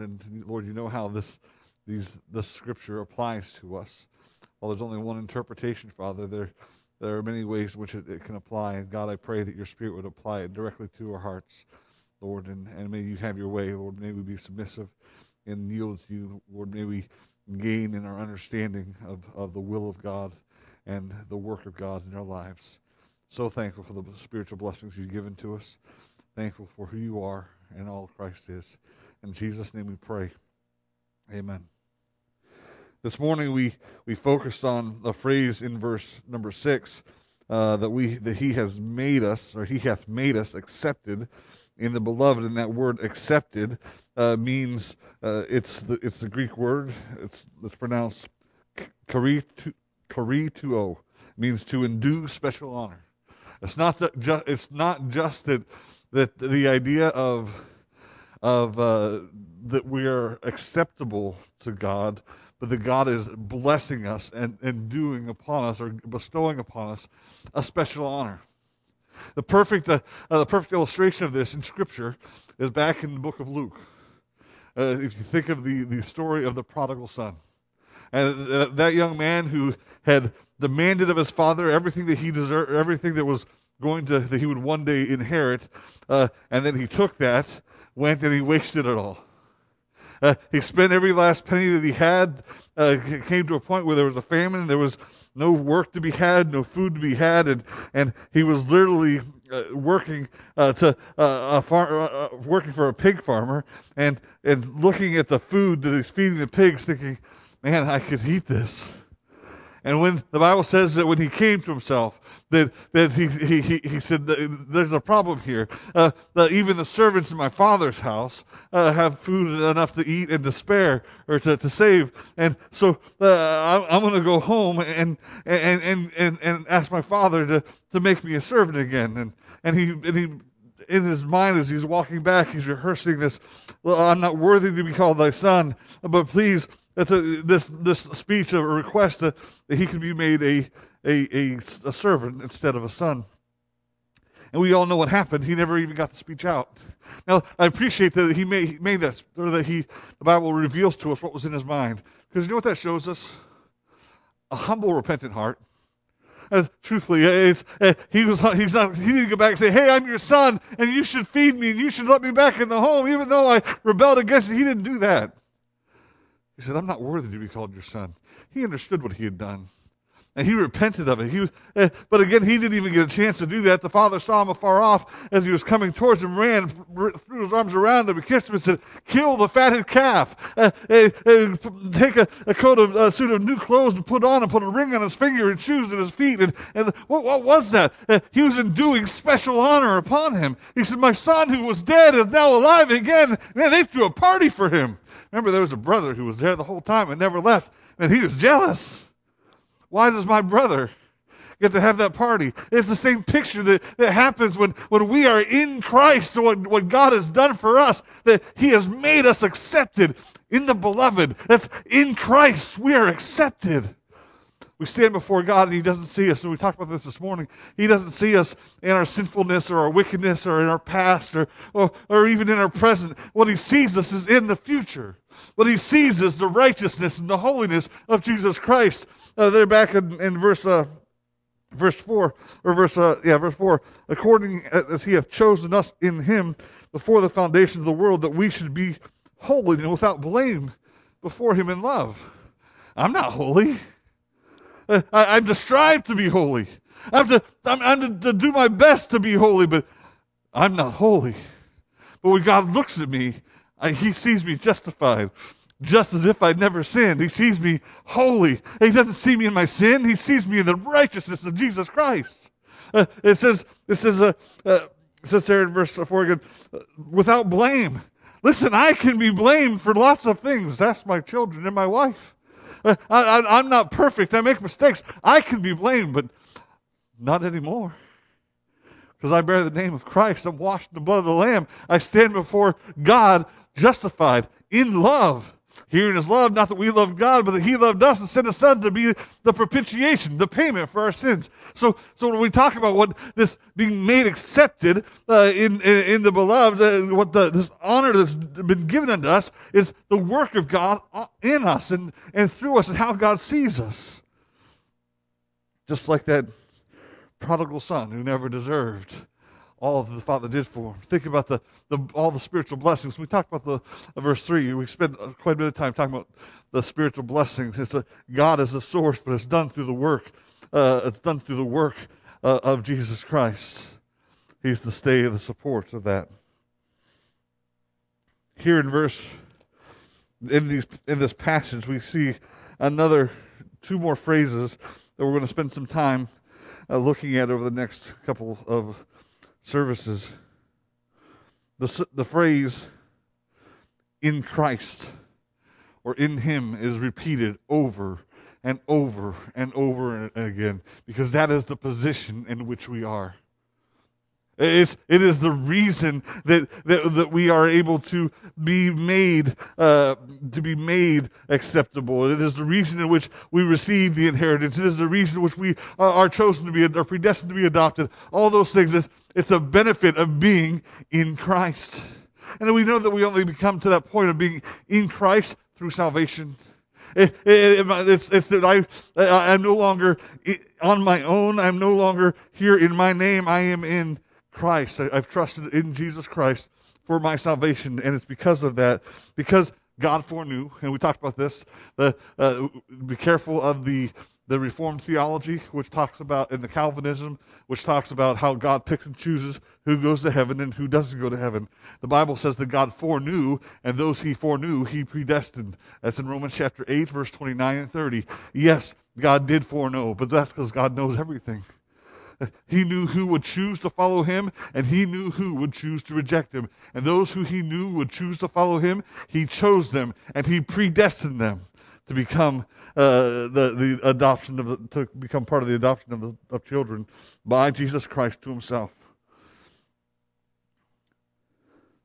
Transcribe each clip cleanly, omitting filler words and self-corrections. and Lord, you know how this scripture applies to us. While there's only one interpretation, Father, there are many ways in which it can apply. And God, I pray that your Spirit would apply it directly to our hearts, Lord, and may you have your way, Lord. May we be submissive and yield to you, Lord. May we gain in our understanding of the will of God and the work of God in our lives. So thankful for the spiritual blessings you've given to us. Thankful for who you are and all Christ is. In Jesus' name we pray. Amen. This morning we focused on the phrase in verse number 6 that he has made us, or he hath made us accepted in the beloved. And that word accepted means it's the Greek word. It's pronounced karituo. Means to endue special honor. It's not just that the idea of that we are acceptable to God, but that God is blessing us and doing upon us or bestowing upon us a special honor. The perfect illustration of this in Scripture is back in the book of Luke. If you think of the story of the prodigal son, and that young man who had demanded of his father everything that he deserved, everything that was going to that he would one day inherit, and then he took that, went and he wasted it all. He spent every last penny that he had. It came to a point where there was a famine, and there was no work to be had, no food to be had, and he was literally working for a pig farmer, and looking at the food that he's feeding the pigs, thinking, man, I could eat this. And when the Bible says that when he came to himself, that he said, there's a problem here. Even the servants in my father's house have food enough to eat and to spare, or to save. And so I'm going to go home and ask my father to make me a servant again. And he in his mind, as he's walking back, he's rehearsing this. Well, I'm not worthy to be called thy son, but please. This speech of a request that he could be made a servant instead of a son. And we all know what happened. He never even got the speech out. Now, I appreciate that he made that, or that the Bible reveals to us what was in his mind. Because you know what that shows us? A humble, repentant heart. Truthfully, he didn't go back and say, hey, I'm your son, and you should feed me, and you should let me back in the home, even though I rebelled against it. He didn't do that. He said, I'm not worthy to be called your son. He understood what he had done, and he repented of it. But again, he didn't even get a chance to do that. The father saw him afar off as he was coming towards him, ran, threw his arms around him, and kissed him and said, kill the fatted calf. Take a suit of new clothes and put on, and put a ring on his finger and shoes on his feet. And what was that? He was enduing special honor upon him. He said, my son who was dead is now alive again. Man, they threw a party for him. Remember, there was a brother who was there the whole time and never left, and he was jealous. Why does my brother get to have that party? It's the same picture that happens when we are in Christ, what God has done for us, that he has made us accepted in the beloved. That's in Christ we are accepted. We stand before God and he doesn't see us. And we talked about this morning. He doesn't see us in our sinfulness or our wickedness or in our past or even in our present. What he sees us is in the future. What he sees is the righteousness and the holiness of Jesus Christ. They're back in verse 4. According as he hath chosen us in him before the foundations of the world, that we should be holy and without blame before him in love. I'm not holy. I'm to strive to be holy. I'm to do my best to be holy, but I'm not holy. But when God looks at me, he sees me justified, just as if I'd never sinned. He sees me holy. He doesn't see me in my sin. He sees me in the righteousness of Jesus Christ. It says there in verse 4 again, without blame. Listen, I can be blamed for lots of things. That's my children and my wife. I'm not perfect. I make mistakes. I can be blamed, but not anymore. Because I bear the name of Christ. I'm washed in the blood of the Lamb. I stand before God justified in love. Herein is love, not that we loved God, but that he loved us and sent his son to be the propitiation, the payment for our sins. So when we talk about what this being made accepted in the beloved, what this honor that's been given unto us is the work of God in us and through us and how God sees us. Just like that prodigal son who never deserved all that the Father did for him. Think about all the spiritual blessings. We talked about the verse 3. We spent quite a bit of time talking about the spiritual blessings. God is the source, but it's done through the work. It's done through the work of Jesus Christ. He's the stay and the support of that. Here in this passage, we see two more phrases that we're going to spend some time looking at over the next couple of services. The phrase "in Christ" or "in Him" is repeated over and over and over again because that is the position in which we are. It is the reason that we are able to be made acceptable. It is the reason in which we receive the inheritance. It is the reason in which we are chosen to be, are predestined to be adopted. All those things. It's a benefit of being in Christ. And we know that we only come to that point of being in Christ through salvation. It's that I'm no longer on my own. I'm no longer here in my name. I am in Christ. I've trusted in Jesus Christ for my salvation, and it's because of that, because God foreknew, and we talked about this, be careful of the Reformed theology, which talks about, and the Calvinism, which talks about how God picks and chooses who goes to heaven and who doesn't go to heaven. The Bible says that God foreknew, and those he foreknew, he predestined. That's in Romans chapter 8, verse 29 and 30. Yes, God did foreknow, but that's because God knows everything. He knew who would choose to follow him, and he knew who would choose to reject him. And those who he knew would choose to follow him, he chose them, and he predestined them to become part of the adoption of children by Jesus Christ to himself.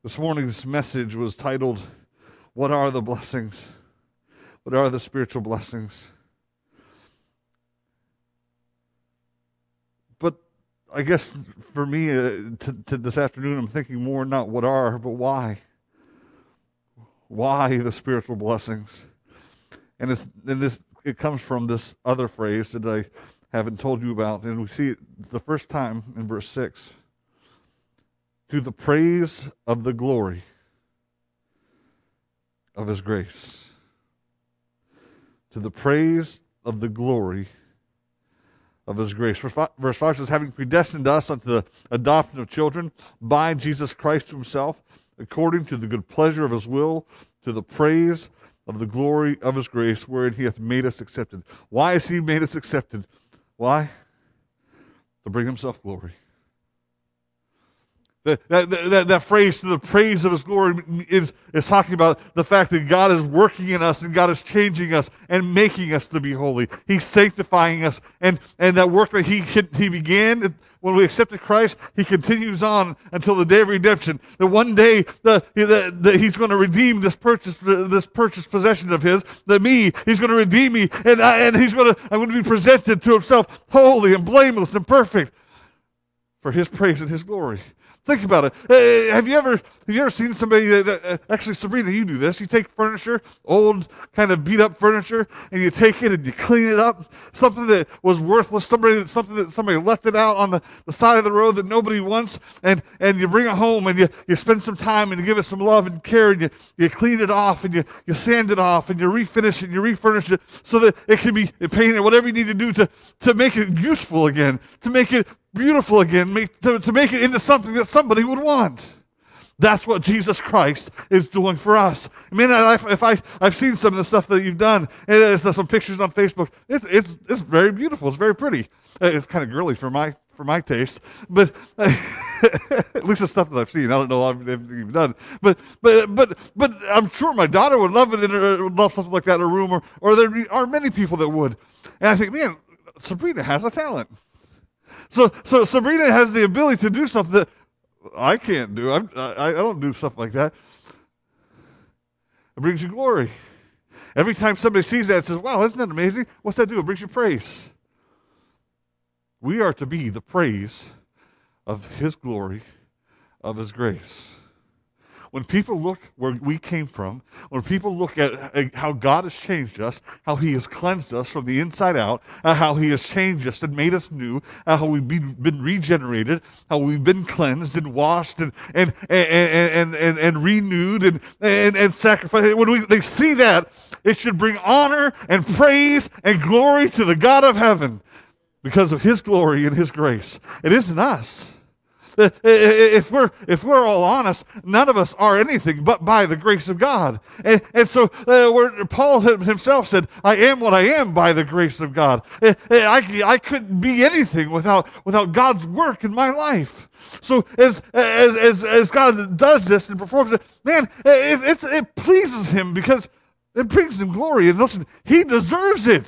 This morning's message was titled, "What Are the Blessings?" What are the spiritual blessings? But I guess for me, to this afternoon, I'm thinking more not what are, but why. Why the spiritual blessings? And it comes from this other phrase that I haven't told you about. And we see it the first time in verse 6. To the praise of the glory of his grace. To the praise of the glory of his grace. Verse 5 says, having predestined us unto the adoption of children by Jesus Christ himself, according to the good pleasure of his will, to the praise of the glory of his grace, wherein he hath made us accepted. Why has he made us accepted? Why? To bring himself glory. That phrase, to the praise of his glory, is talking about the fact that God is working in us and God is changing us and making us to be holy. He's sanctifying us. And that work that he began when we accepted Christ, he continues on until the day of redemption. That one day he's going to redeem this purchased possession of his, me. He's going to redeem me, and I'm going to be presented to himself holy and blameless and perfect for his praise and his glory. Think about it. Have you ever seen somebody that actually, Sabrina, you do this. You take furniture, old kind of beat up furniture, and you take it and you clean it up. Something that was worthless, somebody left it out on the side of the road that nobody wants, and you bring it home and you spend some time and you give it some love and care, and you clean it off and you sand it off and you refinish it and you refurnish it so that it can be painted, whatever you need to do to make it useful again, to make it beautiful again, to make it into something that somebody would want. That's what Jesus Christ is doing for us. I mean, I've seen some of the stuff that you've done, and there's some pictures on Facebook. It's very beautiful. It's very pretty. It's kind of girly for my taste, but at least the stuff that I've seen. I don't know everything you've done, but I'm sure my daughter would love it, or love something like that in a room, or there are many people that would. And I think, man, Sabrina has a talent. So Sabrina has the ability to do something that I can't do. I don't do stuff like that. It brings you glory. Every time somebody sees that and says, wow, isn't that amazing? What's that do? It brings you praise. We are to be the praise of his glory, of his grace. When people look where we came from, when people look at how God has changed us, how he has cleansed us from the inside out, how he has changed us and made us new, how we've been regenerated, how we've been cleansed and washed and renewed and sacrificed. When they see that, it should bring honor and praise and glory to the God of heaven because of his glory and his grace. It isn't us. If we're all honest, none of us are anything but by the grace of God. And so Paul himself said, I am what I am by the grace of God. I couldn't be anything without God's work in my life. So as God does this and performs it, man, it pleases him because it brings him glory. And listen, he deserves it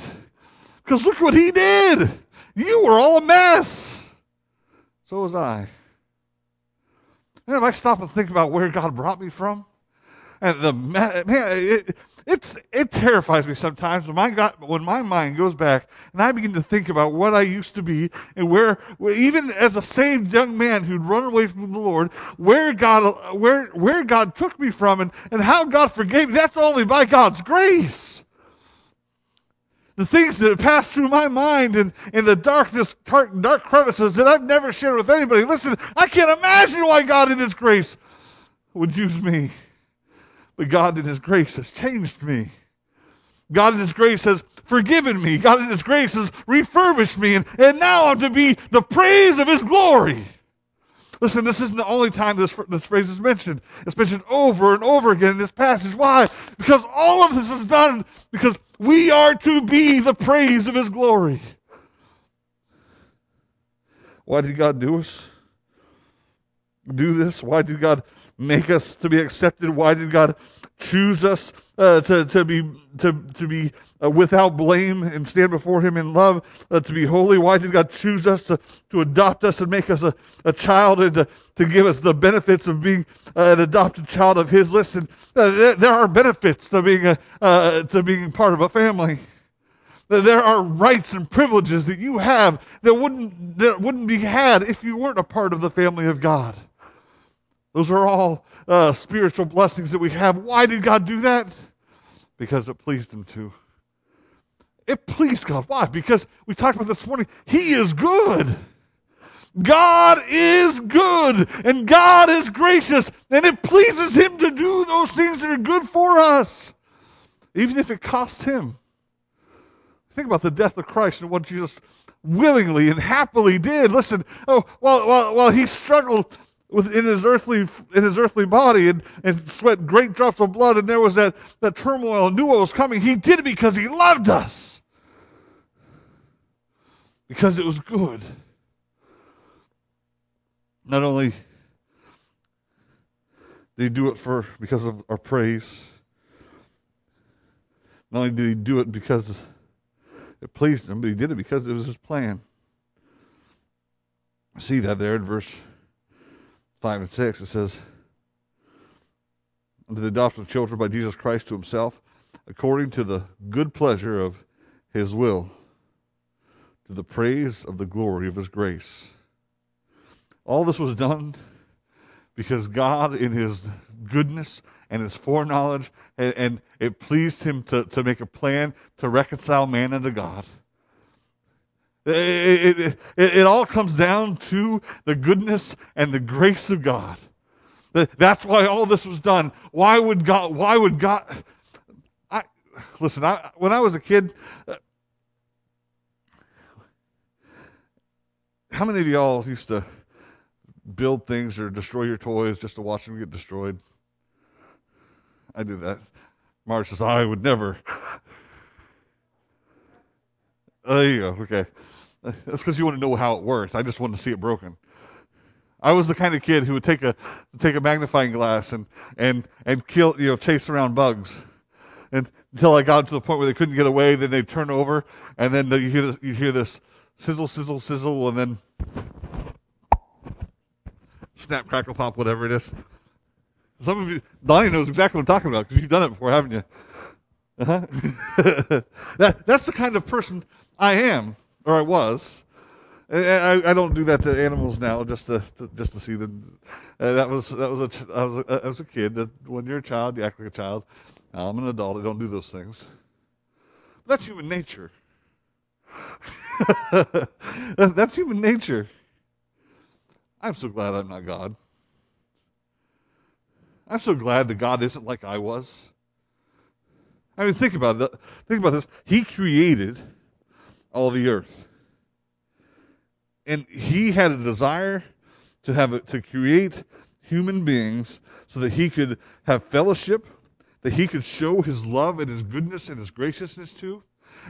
because look what he did. You were all a mess. So was I. And if I stop and think about where God brought me from, and it terrifies me sometimes when my mind goes back and I begin to think about what I used to be and where even as a saved young man who'd run away from the Lord, where God took me from and how God forgave me. That's only by God's grace. The things that have passed through my mind and in the dark crevices that I've never shared with anybody. Listen, I can't imagine why God in his grace would use me. But God in his grace has changed me. God in his grace has forgiven me. God in his grace has refurbished me. And now I'm to be the praise of his glory. Listen, this isn't the only time this phrase is mentioned. It's mentioned over and over again in this passage. Why? Because all of this is done because we are to be the praise of his glory. Why did God do this? Why did God make us to be accepted? Why did God choose us to be without blame and stand before him in love, to be holy? Why did God choose us to adopt us and make us a child and to give us the benefits of being an adopted child of his? Listen, there are benefits to being part of a family. There are rights and privileges that you have that wouldn't be had if you weren't a part of the family of God. Those are all spiritual blessings that we have. Why did God do that? Because it pleased him to. It pleased God. Why? Because we talked about this morning, he is good. God is good, and God is gracious, and it pleases him to do those things that are good for us, even if it costs him. Think about the death of Christ and what Jesus willingly and happily did. Listen, while he struggled in his earthly body and sweat great drops of blood, and there was that turmoil and knew what was coming, he did it because he loved us. Because it was good. Not only did he do it because of our praise, not only did he do it because it pleased him, but he did it because it was his plan. See that there in verse 5 and 6, it says, unto the adoption of children by Jesus Christ to himself, according to the good pleasure of his will, to the praise of the glory of his grace. All this was done because God in his goodness and his foreknowledge, and it pleased him to make a plan to reconcile man unto God. It all comes down to the goodness and the grace of God. That's why all this was done. Why would God? Listen, when I was a kid, how many of y'all used to build things or destroy your toys just to watch them get destroyed? I do that. Marge says, I would never. There you go. Okay. That's because you want to know how it worked. I just wanted to see it broken. I was the kind of kid who would take a magnifying glass and kill, chase around bugs, and until I got to the point where they couldn't get away. Then they'd turn over, and then you hear this sizzle, sizzle, sizzle, and then snap, crackle, pop, whatever it is. Some of you, Donnie knows exactly what I'm talking about because you've done it before, haven't you? That's the kind of person I am, or I was. I don't do that to animals now, just to see them. I was a kid. That when you're a child, you act like a child. Now I'm an adult. I don't do those things. But that's human nature. That's human nature. I'm so glad I'm not God. I'm so glad that God isn't like I was. I mean, think about it. Think about this. He created all the earth, and he had a desire to create human beings so that he could have fellowship, that he could show his love and his goodness and his graciousness to,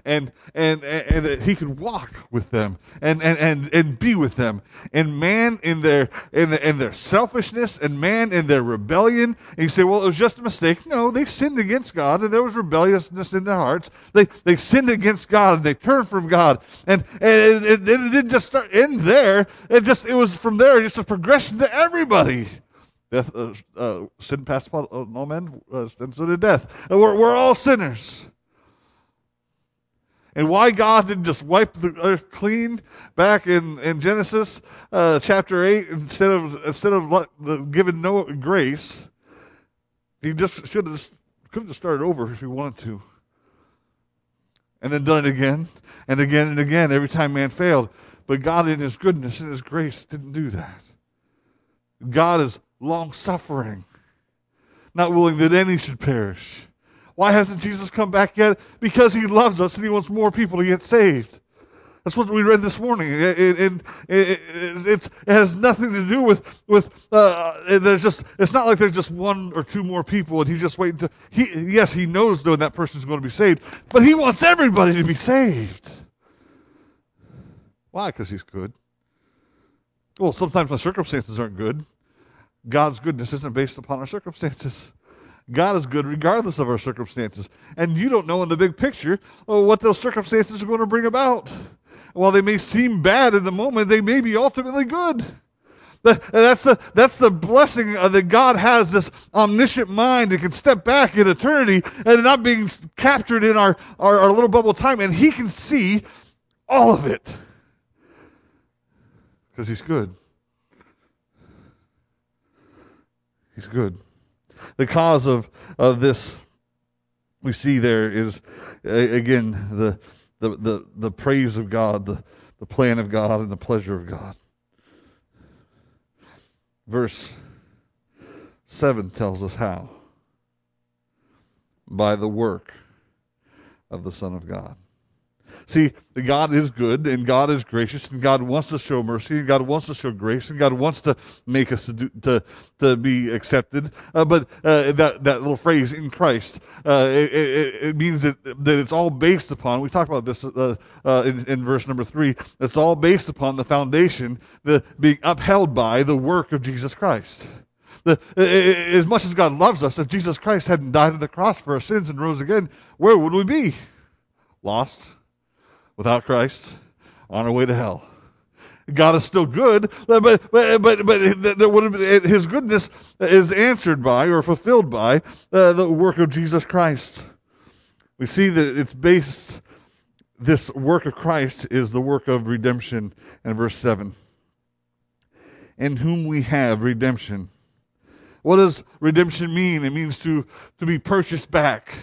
and that he could walk with them and be with them. And man in their selfishness, and man in their rebellion. And you say, well, it was just a mistake. No, they sinned against God, and there was rebelliousness in their hearts. They sinned against God, and they turned from God. And it didn't just end there. It was from there just a progression to everybody. Death, sin passed upon all men, and so did death. And we're all sinners. And why God didn't just wipe the earth clean back in Genesis chapter 8 instead of giving Noah grace, he just could have started over if he wanted to, and then done it again and again and again every time man failed. But God, in his goodness and his grace, didn't do that. God is long-suffering, not willing that any should perish. Why hasn't Jesus come back yet? Because he loves us and he wants more people to get saved. That's what we read this morning. It has nothing to do with it's not like there's just one or two more people and he's just waiting to. Yes, he knows though that person's going to be saved, but he wants everybody to be saved. Why? Because he's good. Well, sometimes my circumstances aren't good. God's goodness isn't based upon our circumstances. God is good regardless of our circumstances. And you don't know in the big picture what those circumstances are going to bring about. While they may seem bad in the moment, they may be ultimately good. That's the blessing that God has, this omniscient mind that can step back in eternity and not being captured in our little bubble of time. And he can see all of it because he's good. He's good. The cause of this we see there is, again, the praise of God, the plan of God, and the pleasure of God. Verse 7 tells us how. By the work of the Son of God. See, God is good, and God is gracious, and God wants to show mercy, and God wants to show grace, and God wants to make us to be accepted. But that little phrase, in Christ, it means that it's all based upon, we talked about this in verse number 3, it's all based upon the foundation, being upheld by the work of Jesus Christ. As much as God loves us, if Jesus Christ hadn't died on the cross for our sins and rose again, where would we be? Lost. Without Christ, on our way to hell. God is still good, but there would have, his goodness is answered by or fulfilled by the work of Jesus Christ. We see that it's based. This work of Christ is the work of redemption. In verse 7, in whom we have redemption. What does redemption mean? It means to be purchased back.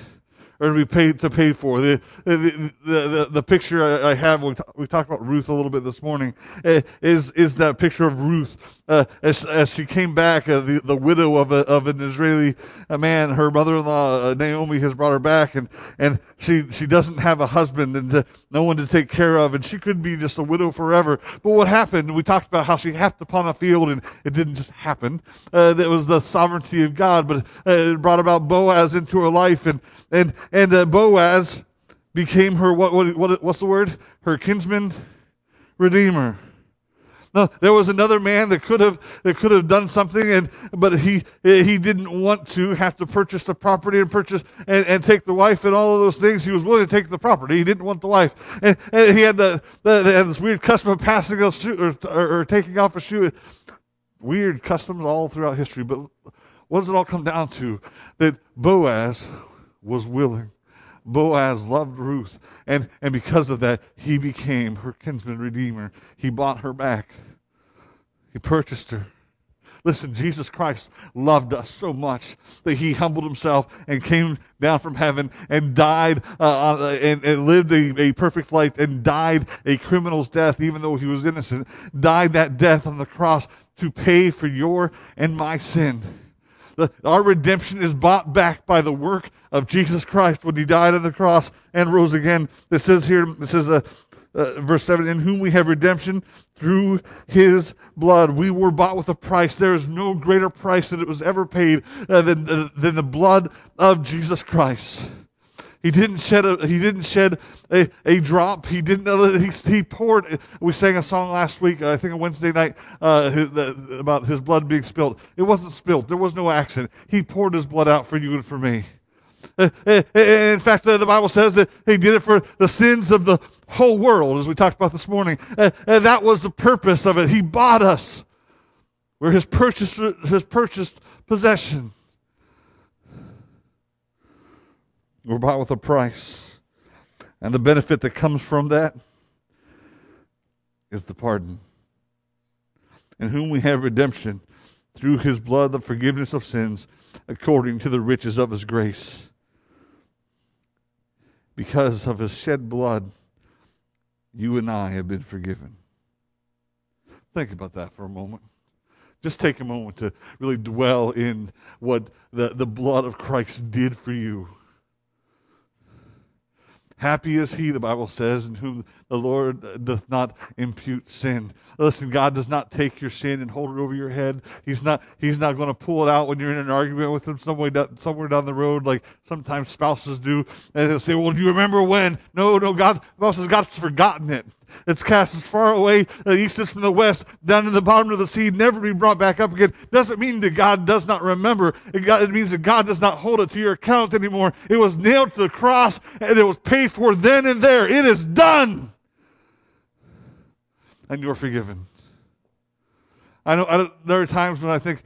Or to be paid for. The picture I have, we talked about Ruth a little bit this morning, is that picture of Ruth as she came back, the widow of an Israeli man. Her mother-in-law Naomi has brought her back, and she doesn't have a husband and no one to take care of, and she could be just a widow forever. But what happened? We talked about how she happed upon a field, and it didn't just happen. That was the sovereignty of God, but it brought about Boaz into her life, and Boaz became her, what's the word? Her kinsman redeemer. No, there was another man that could have done something, but he didn't want to have to purchase the property and take the wife and all of those things. He was willing to take the property. He didn't want the wife, and he had they had this weird custom of passing a shoe or taking off a shoe. Weird customs all throughout history, but what does it all come down to? That Boaz was willing Boaz loved Ruth, and because of that, he became her kinsman redeemer. He bought her back. He purchased her. Listen, Jesus Christ loved us so much that he humbled himself and came down from heaven and died and lived a perfect life and died a criminal's death, even though he was innocent, died that death on the cross to pay for your and my sin. Our redemption is bought back by the work of Jesus Christ when he died on the cross and rose again. It says here, verse 7, in whom we have redemption through his blood. We were bought with a price. There is no greater price that it was ever paid than the blood of Jesus Christ. He didn't shed a drop. He didn't. He poured. We sang a song last week, I think on Wednesday night, about his blood being spilled. It wasn't spilled. There was no accident. He poured his blood out for you and for me. In fact, the Bible says that he did it for the sins of the whole world, as we talked about this morning. And that was the purpose of it. He bought us. We're his purchased possession. We're bought with a price. And the benefit that comes from that is the pardon. In whom we have redemption through his blood, the forgiveness of sins, according to the riches of his grace. Because of his shed blood, you and I have been forgiven. Think about that for a moment. Just take a moment to really dwell in what the blood of Christ did for you. Happy is he, the Bible says, in whom the Lord doth not impute sin. Listen, God does not take your sin and hold it over your head. He's not going to pull it out when you're in an argument with him somewhere down the road, like sometimes spouses do. And they'll say, well, do you remember when? No, God, the Bible says God's forgotten it. It's cast as far away east as from the west, down in the bottom of the sea, never be brought back up again. Doesn't mean that God does not remember. It means that God does not hold it to your account anymore. It was nailed to the cross, and it was paid for then and there. It is done. And you're forgiven. I know there are times when I think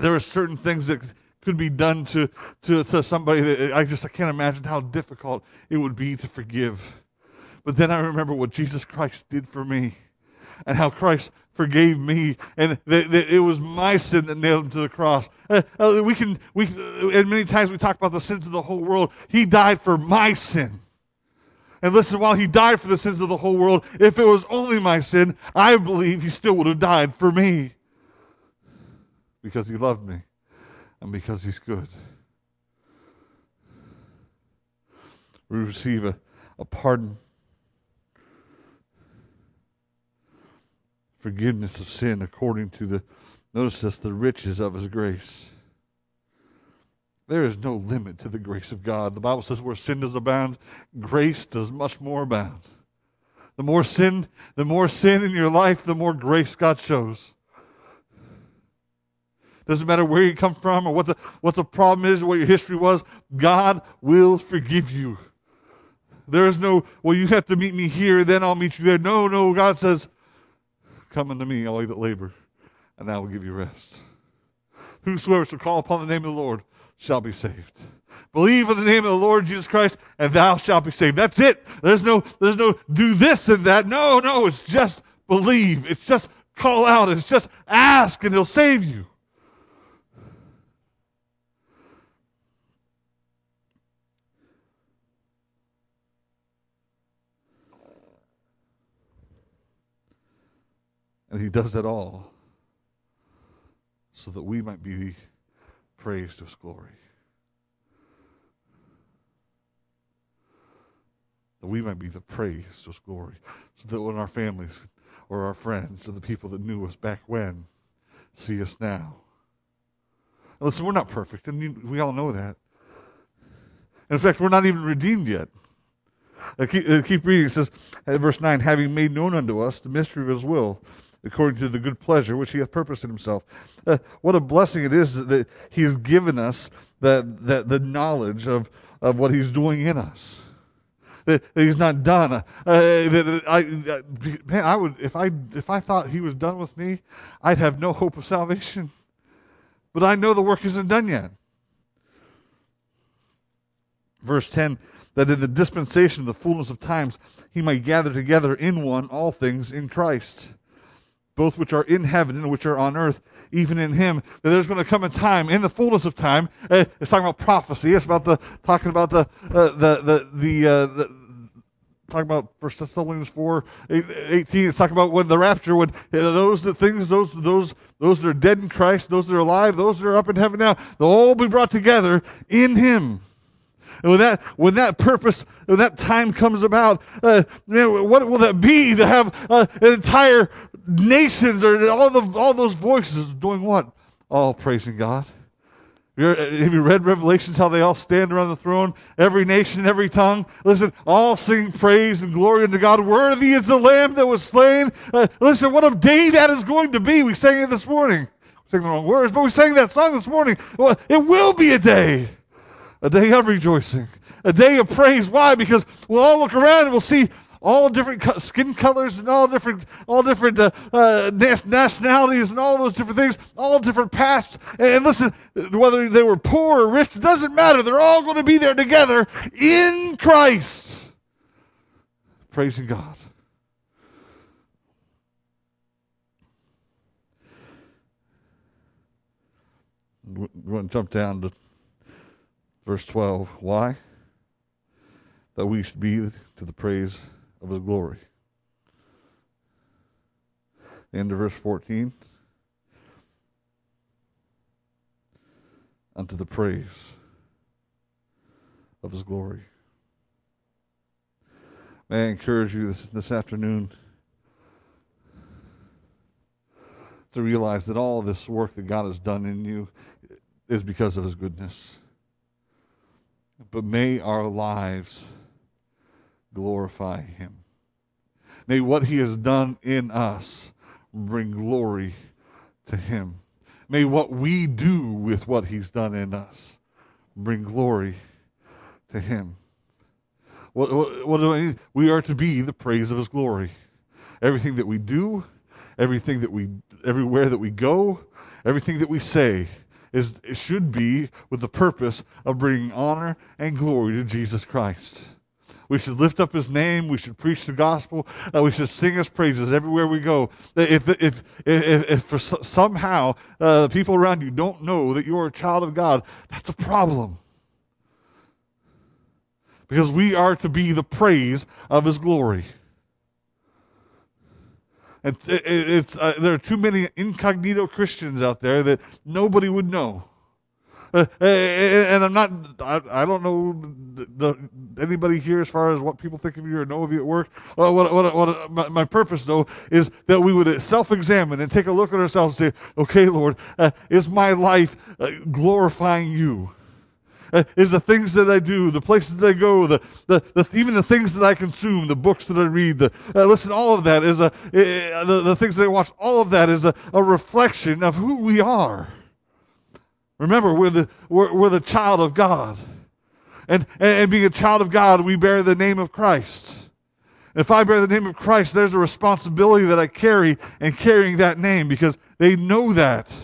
there are certain things that could be done to somebody that I can't imagine how difficult it would be to forgive. But then I remember what Jesus Christ did for me and how Christ forgave me, and that it was my sin that nailed him to the cross. And many times we talk about the sins of the whole world. He died for my sin. And listen, while he died for the sins of the whole world, if it was only my sin, I believe he still would have died for me because he loved me and because he's good. We receive a pardon. Forgiveness of sin according to the riches of his grace. There is no limit to the grace of God. The Bible says where sin does abound, grace does much more abound. The more sin in your life, the more grace God shows. Doesn't matter where you come from or what the problem is or what your history was, God will forgive you. There is no, well, you have to meet me here, then I'll meet you there. No, God says, come unto me, all ye that labor, and I will give you rest. Whosoever shall call upon the name of the Lord shall be saved. Believe in the name of the Lord Jesus Christ, and thou shalt be saved. That's it. There's no do this and that. No, it's just believe. It's just call out. It's just ask, and he'll save you. And he does that all so that we might be praised to his glory. That we might be the praise to his glory. So that when our families or our friends or the people that knew us back when see us now. And listen, we're not perfect, and we all know that. In fact, we're not even redeemed yet. Keep reading. It says, verse 9, having made known unto us the mystery of his will, according to the good pleasure which he hath purposed in himself. What a blessing it is that he has given us the knowledge of what he's doing in us. That he's not done. I would if I thought he was done with me, I'd have no hope of salvation. But I know the work isn't done yet. verse 10, that in the dispensation of the fullness of times he might gather together in one all things in Christ, both which are in heaven and which are on earth, even in him. That there's going to come a time in the fullness of time. It's talking about prophecy. It's about talking about 1 Thessalonians 4:18. It's talking about when the rapture, when those that are dead in Christ, those that are alive, those that are up in heaven now, they'll all be brought together in him. And when that time comes about, man, what will that be to have an entire nations or all those voices doing what? All praising God. Have you read Revelations, how they all stand around the throne, every nation, every tongue? Listen, all sing praise and glory unto God. Worthy is the Lamb that was slain. Listen, what a day that is going to be. We sang it this morning. We sang the wrong words, but we sang that song this morning. Well, it will be a day of rejoicing, a day of praise. Why? Because we'll all look around and we'll see all different skin colors and all different nationalities and all those different things, all different pasts. And listen, whether they were poor or rich, it doesn't matter. They're all going to be there together in Christ, praising God. We're going to jump down to verse 12. Why? That we should be to the praise of his glory. End of verse 14. Unto the praise of his glory. May I encourage you this afternoon to realize that all this work that God has done in you is because of his goodness. But may our lives glorify him. May what he has done in us bring glory to him. May what we do with what he's done in us bring glory to him. What do I mean? We are to be the praise of his glory. Everything that we do, everywhere that we go, everything that we say, it should be with the purpose of bringing honor and glory to Jesus Christ. We should lift up his name. We should preach the gospel. We should sing his praises everywhere we go. If somehow the people around you don't know that you're a child of God, that's a problem. Because we are to be the praise of his glory. And there are too many incognito Christians out there that nobody would know. And I'm not. I don't know anybody here as far as what people think of you or know of you at work. My purpose, though, is that we would self-examine and take a look at ourselves and say, "Okay, Lord, is my life glorifying you? Is the things that I do, the places that I go, even the things that I consume, the books that I read, all of that is the things that I watch. All of that is a reflection of who we are." Remember, we're the child of God. And being a child of God, we bear the name of Christ. If I bear the name of Christ, there's a responsibility that I carry in carrying that name, because they know that,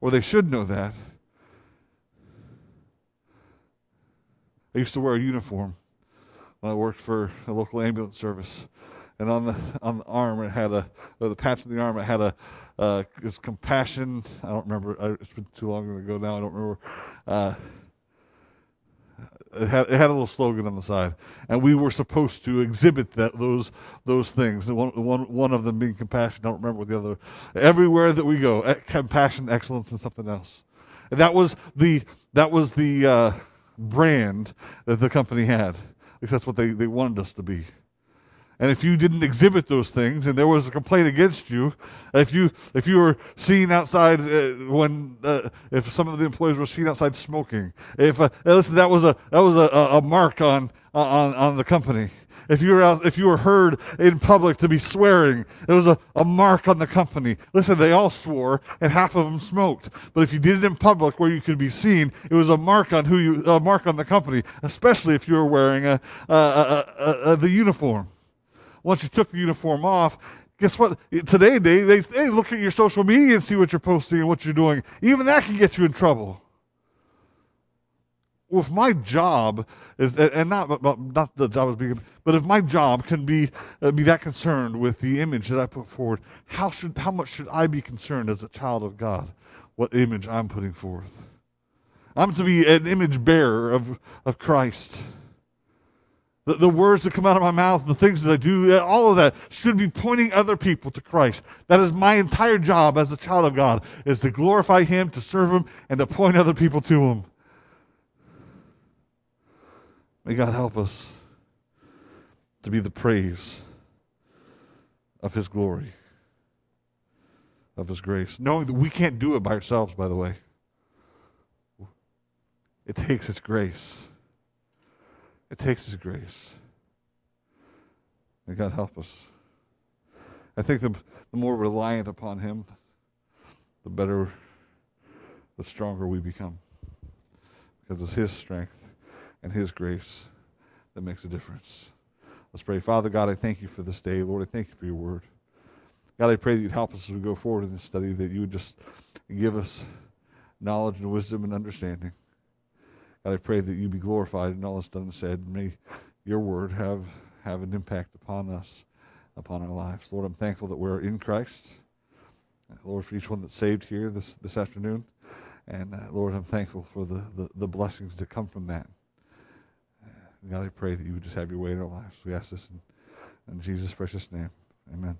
or they should know that. I used to wear a uniform when I worked for a local ambulance service. And on the arm, it had the patch of the arm, it had it was compassion. I don't remember. It's been too long ago now. I don't remember. It had a little slogan on the side, and we were supposed to exhibit those things. One of them being compassion. I don't remember what the other. Everywhere that we go, compassion, excellence, and something else. And that was the brand that the company had. At least that's what they wanted us to be. And if you didn't exhibit those things, and there was a complaint against you, if you were seen outside if some of the employees were seen outside smoking, that was a mark on the company. If you were heard in public to be swearing, it was a mark on the company. Listen, they all swore, and half of them smoked. But if you did it in public where you could be seen, it was a mark on the company, especially if you were wearing the uniform. Once you took the uniform off, guess what? Today, they look at your social media and see what you're posting and what you're doing. Even that can get you in trouble. if my job is, and not the job is big, but if my job can be that concerned with the image that I put forward, how much should I be concerned as a child of God, what image I'm putting forth? I'm to be an image bearer of Christ. The words that come out of my mouth, the things that I do, all of that should be pointing other people to Christ. That is my entire job as a child of God, is to glorify Him, to serve Him, and to point other people to Him. May God help us to be the praise of His glory, of His grace. Knowing that we can't do it by ourselves, by the way. It takes His grace. It takes His grace. May God help us. I think the more reliant upon Him, the better, the stronger we become. Because it's His strength and His grace that makes a difference. Let's pray. Father God, I thank You for this day. Lord, I thank You for Your word. God, I pray that You'd help us as we go forward in this study, that You would just give us knowledge and wisdom and understanding. God, I pray that You be glorified in all that's done and said. May Your word have an impact upon us, upon our lives. Lord, I'm thankful that we're in Christ. Lord, for each one that's saved here this afternoon. And Lord, I'm thankful for the blessings that come from that. God, I pray that You would just have Your way in our lives. We ask this in Jesus' precious name. Amen.